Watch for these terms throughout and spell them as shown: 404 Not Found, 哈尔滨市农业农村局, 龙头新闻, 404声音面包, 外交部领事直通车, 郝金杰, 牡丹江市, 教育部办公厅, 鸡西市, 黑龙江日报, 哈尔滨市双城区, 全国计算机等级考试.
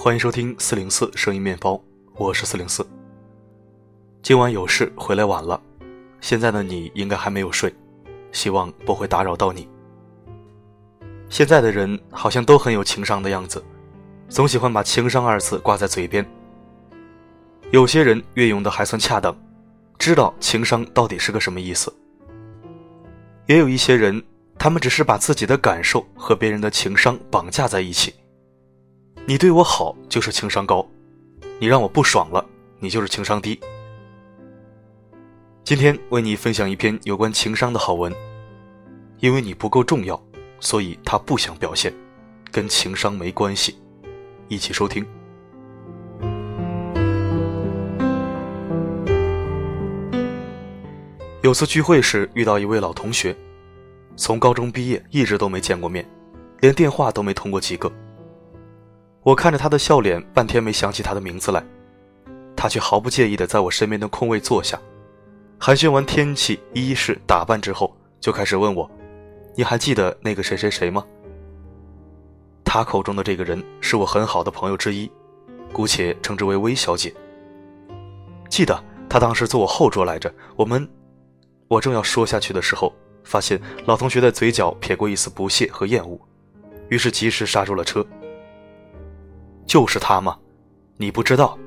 欢迎收听404声音面包，我是404。今晚有事回来晚了，现在的你应该还没有睡，希望不会打扰到你。现在的人好像都很有情商的样子，总喜欢把情商二字挂在嘴边。有些人运用的还算恰当，知道情商到底是个什么意思。也有一些人，他们只是把自己的感受和别人的情商绑架在一起。你对我好就是情商高，你让我不爽了，你就是情商低。今天为你分享一篇有关情商的好文，因为你不够重要，所以他不想表现，跟情商没关系，一起收听。有次聚会时遇到一位老同学，从高中毕业一直都没见过面，连电话都没通过几个。我看着他的笑脸，半天没想起他的名字来，他却毫不介意地在我身边的空位坐下，寒暄完天气、衣饰、打扮之后，就开始问我：“你还记得那个谁谁谁吗？”他口中的这个人是我很好的朋友之一，姑且称之为薇小姐。记得她当时坐我后桌来着，我正要说下去的时候，发现老同学的嘴角撇过一丝不屑和厌恶，于是及时刹住了车。就是他吗？你不知道，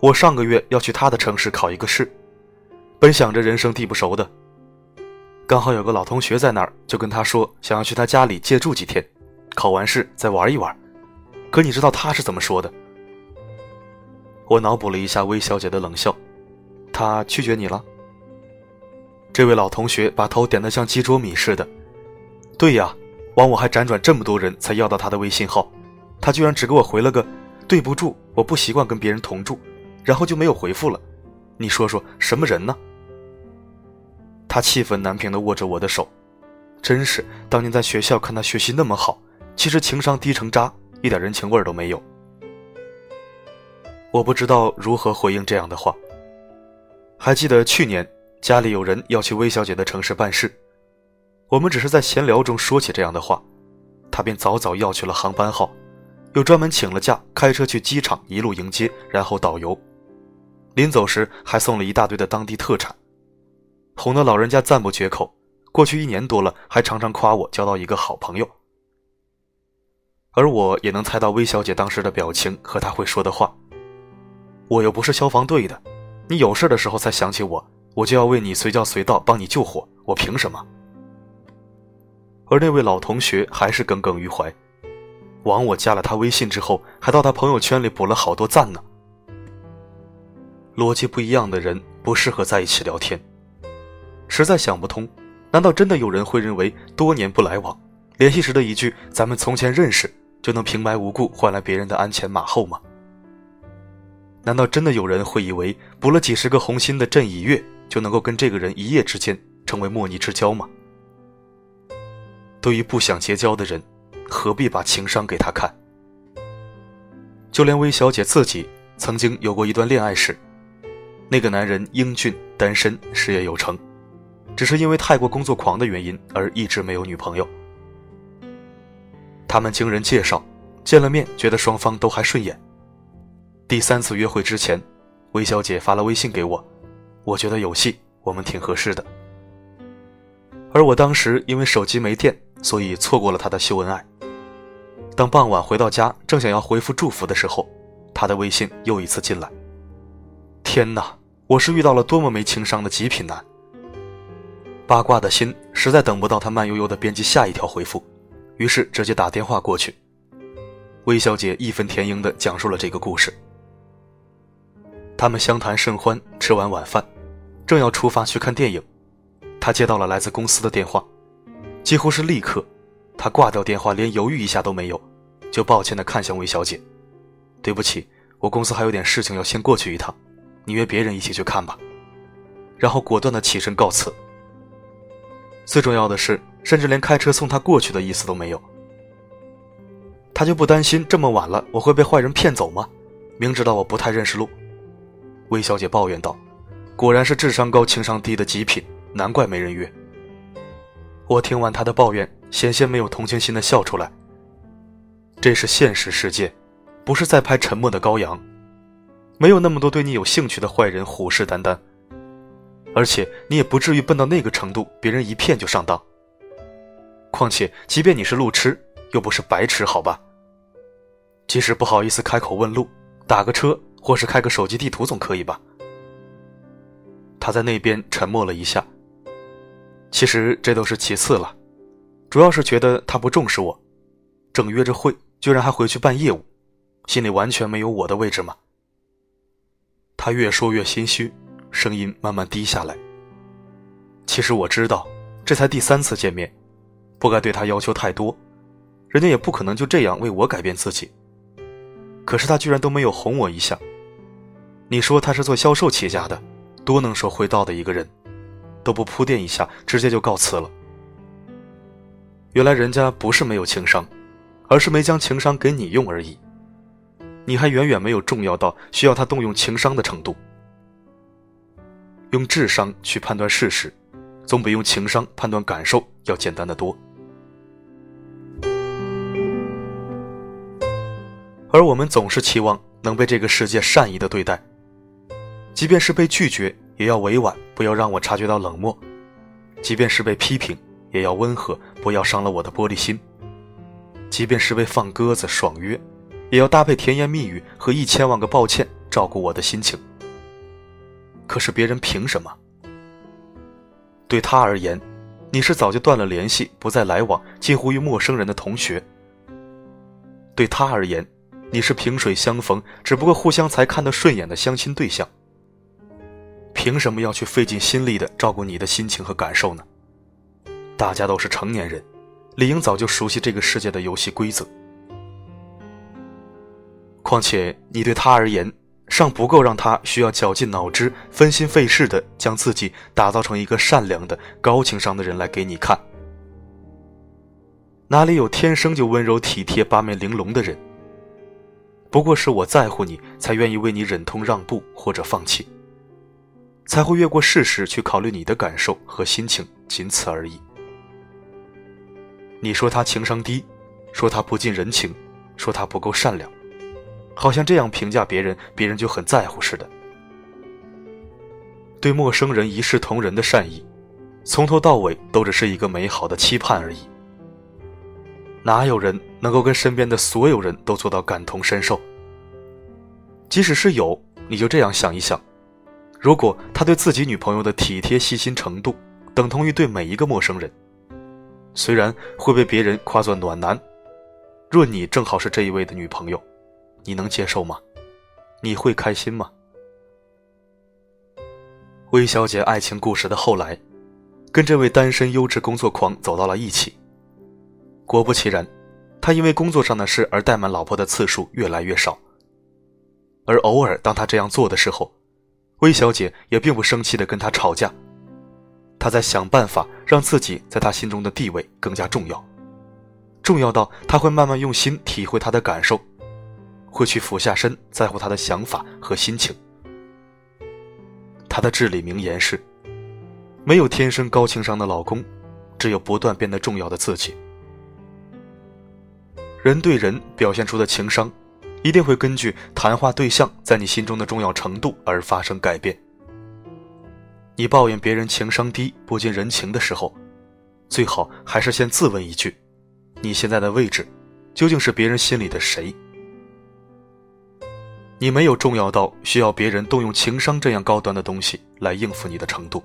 我上个月要去他的城市考一个试，本想着人生地不熟的，刚好有个老同学在那儿，就跟他说想要去他家里借住几天，考完试再玩一玩。可你知道他是怎么说的？我脑补了一下薇小姐的冷笑，他拒绝你了？这位老同学把头点得像鸡啄米似的。对呀，枉我还辗转这么多人才要到他的微信号，他居然只给我回了个对不住，我不习惯跟别人同住，然后就没有回复了。你说说什么人呢？他气愤难平地握着我的手，真是当年在学校看他学习那么好，其实情商低成渣，一点人情味都没有。我不知道如何回应这样的话。还记得去年家里有人要去薇小姐的城市办事，我们只是在闲聊中说起这样的话，他便早早要去了航班号，又专门请了假开车去机场一路迎接，然后导游，临走时还送了一大堆的当地特产，哄得老人家赞不绝口，过去1年多了，还常常夸我交到一个好朋友。而我也能猜到薇小姐当时的表情和她会说的话，我又不是消防队的，你有事的时候才想起我就要为你随叫随到帮你救火，我凭什么？而那位老同学还是耿耿于怀，枉我加了他微信之后，还到他朋友圈里补了好多赞呢。逻辑不一样的人不适合在一起聊天。实在想不通，难道真的有人会认为多年不来往，联系时的一句咱们从前认识，就能平白无故换来别人的鞍前马后吗？难道真的有人会以为补了几10个红心的朕已阅，就能够跟这个人一夜之间成为莫逆之交吗？对于不想结交的人，何必把情商给他看？就连薇小姐自己曾经有过一段恋爱史，那个男人英俊单身，事业有成，只是因为太过工作狂的原因而一直没有女朋友。他们经人介绍见了面，觉得双方都还顺眼。第3次约会之前，薇小姐发了微信给我，我觉得有戏，我们挺合适的。而我当时因为手机没电，所以错过了她的秀恩爱。当傍晚回到家，正想要回复祝福的时候，她的微信又一次进来。天哪，我是遇到了多么没情商的极品男！八卦的心实在等不到她慢悠悠地编辑下一条回复，于是直接打电话过去。薇小姐义愤填膺地讲述了这个故事。他们相谈甚欢，吃完晚饭，正要出发去看电影，他接到了来自公司的电话，几乎是立刻，他挂掉电话，连犹豫一下都没有，就抱歉地看向薇小姐：“对不起，我公司还有点事情要先过去一趟，你约别人一起去看吧。”然后果断地起身告辞。最重要的是，甚至连开车送他过去的意思都没有。他就不担心这么晚了我会被坏人骗走吗？明知道我不太认识路，薇小姐抱怨道：“果然是智商高情商低的极品，难怪没人约。”我听完他的抱怨，险些没有同情心地笑出来。这是现实世界，不是在拍沉默的羔羊，没有那么多对你有兴趣的坏人虎视眈眈，而且你也不至于笨到那个程度，别人一骗就上当。况且即便你是路痴，又不是白痴，好吧？即使不好意思开口问路，打个车或是开个手机地图总可以吧？他在那边沉默了一下，其实这都是其次了，主要是觉得他不重视我，正约着会，居然还回去办业务，心里完全没有我的位置嘛。他越说越心虚，声音慢慢低下来。其实我知道，这才第3次见面，不该对他要求太多，人家也不可能就这样为我改变自己。可是他居然都没有哄我一下。你说他是做销售起家的，多能说会道的一个人，都不铺垫一下，直接就告辞了。原来人家不是没有情商，而是没将情商给你用而已。你还远远没有重要到需要他动用情商的程度。用智商去判断事实，总比用情商判断感受要简单得多。而我们总是期望能被这个世界善意的对待，即便是被拒绝，也要委婉，不要让我察觉到冷漠；即便是被批评，也要温和，不要伤了我的玻璃心；即便是被放鸽子爽约，也要搭配甜言蜜语和1000万个抱歉，照顾我的心情。可是别人凭什么？对他而言，你是早就断了联系，不再来往，近乎于陌生人的同学。对他而言，你是萍水相逢，只不过互相才看得顺眼的相亲对象。凭什么要去费尽心力地照顾你的心情和感受呢？大家都是成年人，理应早就熟悉这个世界的游戏规则。况且你对他而言尚不够让他需要绞尽脑汁分心费事地将自己打造成一个善良的高情商的人来给你看。哪里有天生就温柔体贴八面玲珑的人？不过是我在乎你，才愿意为你忍痛让步或者放弃，才会越过事实去考虑你的感受和心情，仅此而已。你说他情商低，说他不近人情，说他不够善良，好像这样评价别人，别人就很在乎似的。对陌生人一视同仁的善意，从头到尾都只是一个美好的期盼而已。哪有人能够跟身边的所有人都做到感同身受？即使是有，你就这样想一想，如果他对自己女朋友的体贴细心程度等同于对每一个陌生人，虽然会被别人夸作暖男，若你正好是这一位的女朋友，你能接受吗？你会开心吗？魏小姐爱情故事的后来，跟这位单身优质工作狂走到了一起。果不其然，他因为工作上的事而怠慢老婆的次数越来越少。而偶尔当他这样做的时候，魏小姐也并不生气地跟他吵架，她在想办法让自己在他心中的地位更加重要，重要到他会慢慢用心体会他的感受，会去俯下身在乎他的想法和心情。他的至理名言是：没有天生高情商的老公，只有不断变得重要的自己。人对人表现出的情商，一定会根据谈话对象在你心中的重要程度而发生改变。你抱怨别人情商低、不近人情的时候，最好还是先自问一句：你现在的位置，究竟是别人心里的谁？你没有重要到需要别人动用情商这样高端的东西来应付你的程度。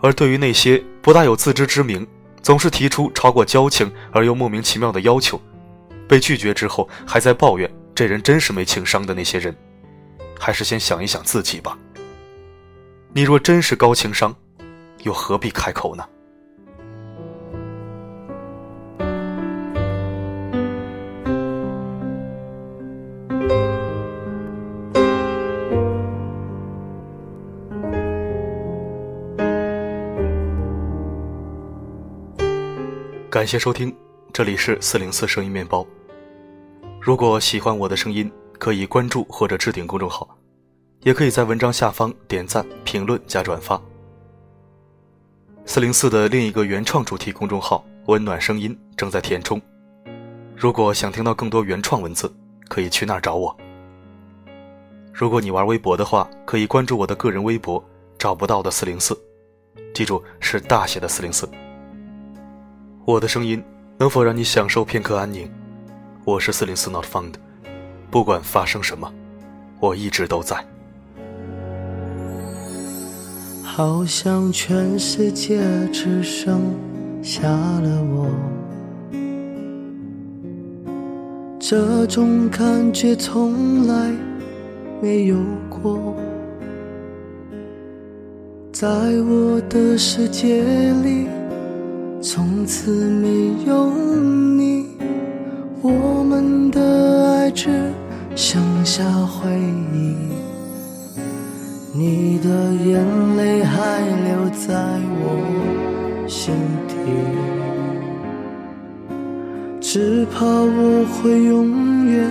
而对于那些不大有自知之明，总是提出超过交情而又莫名其妙的要求，被拒绝之后还在抱怨这人真是没情商的那些人，还是先想一想自己吧。你若真是高情商，又何必开口呢？感谢收听，这里是404声音面包。如果喜欢我的声音，可以关注或者置顶公众号，也可以在文章下方点赞、评论加转发。404的另一个原创主题公众号“温暖声音”正在填充，如果想听到更多原创文字，可以去那儿找我。如果你玩微博的话，可以关注我的个人微博，找不到的404，记住是大写的404。我的声音能否让你享受片刻安宁？我是404 Not Found， 不管发生什么，我一直都在。好像全世界只剩下了我，这种感觉从来没有过，在我的世界里从此没有你，我们的爱只剩下回忆，你的眼泪还留在我心底，只怕我会永远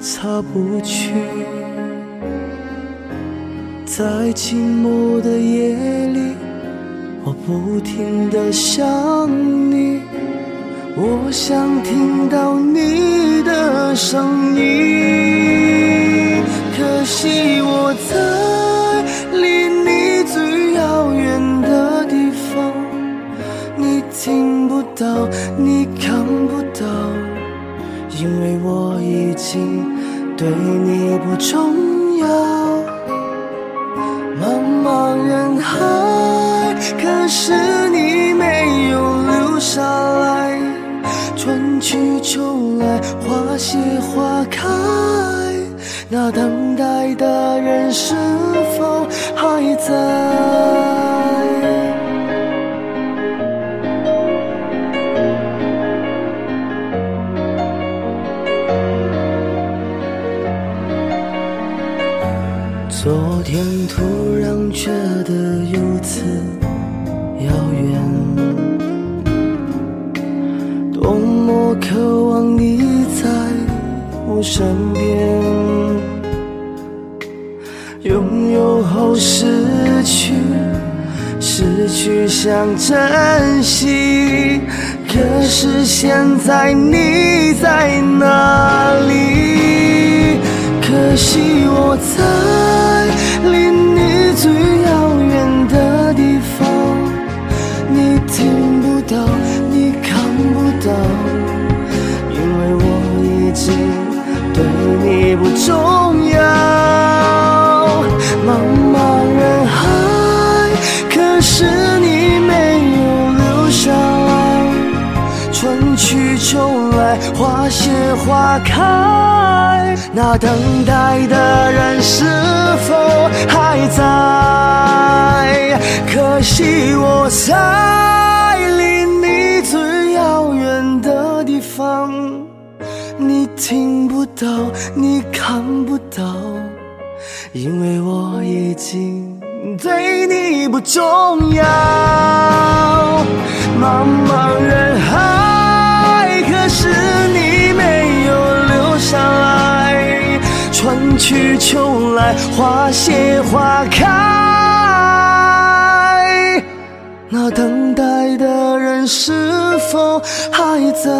擦不去，在寂寞的夜里我不停地想你，我想听到你的声音，可惜我在离你最遥远的地方，你听不到，你看不到，因为我已经对你不重要，茫茫人海，可是你没有留下来，春去秋来，花谢花开，那等待的人是否还在？昨天突然觉得有此遥远，多么渴望你在我身边，拥有后失去，失去想珍惜，可是现在你在哪里？可惜我在离你最遥远的地方，你听不到，你看不到，因为我已经对你不重要，茫茫人海，可是你没有留下来，春去秋来，花谢花开，那等待的人是否还在？可惜我在离你最遥远的地方，你听不到，你看不到，因为我已经对你不重要，茫茫人海，可是你没有留下来，春去秋来，花谢花开，那等待的人是否还在？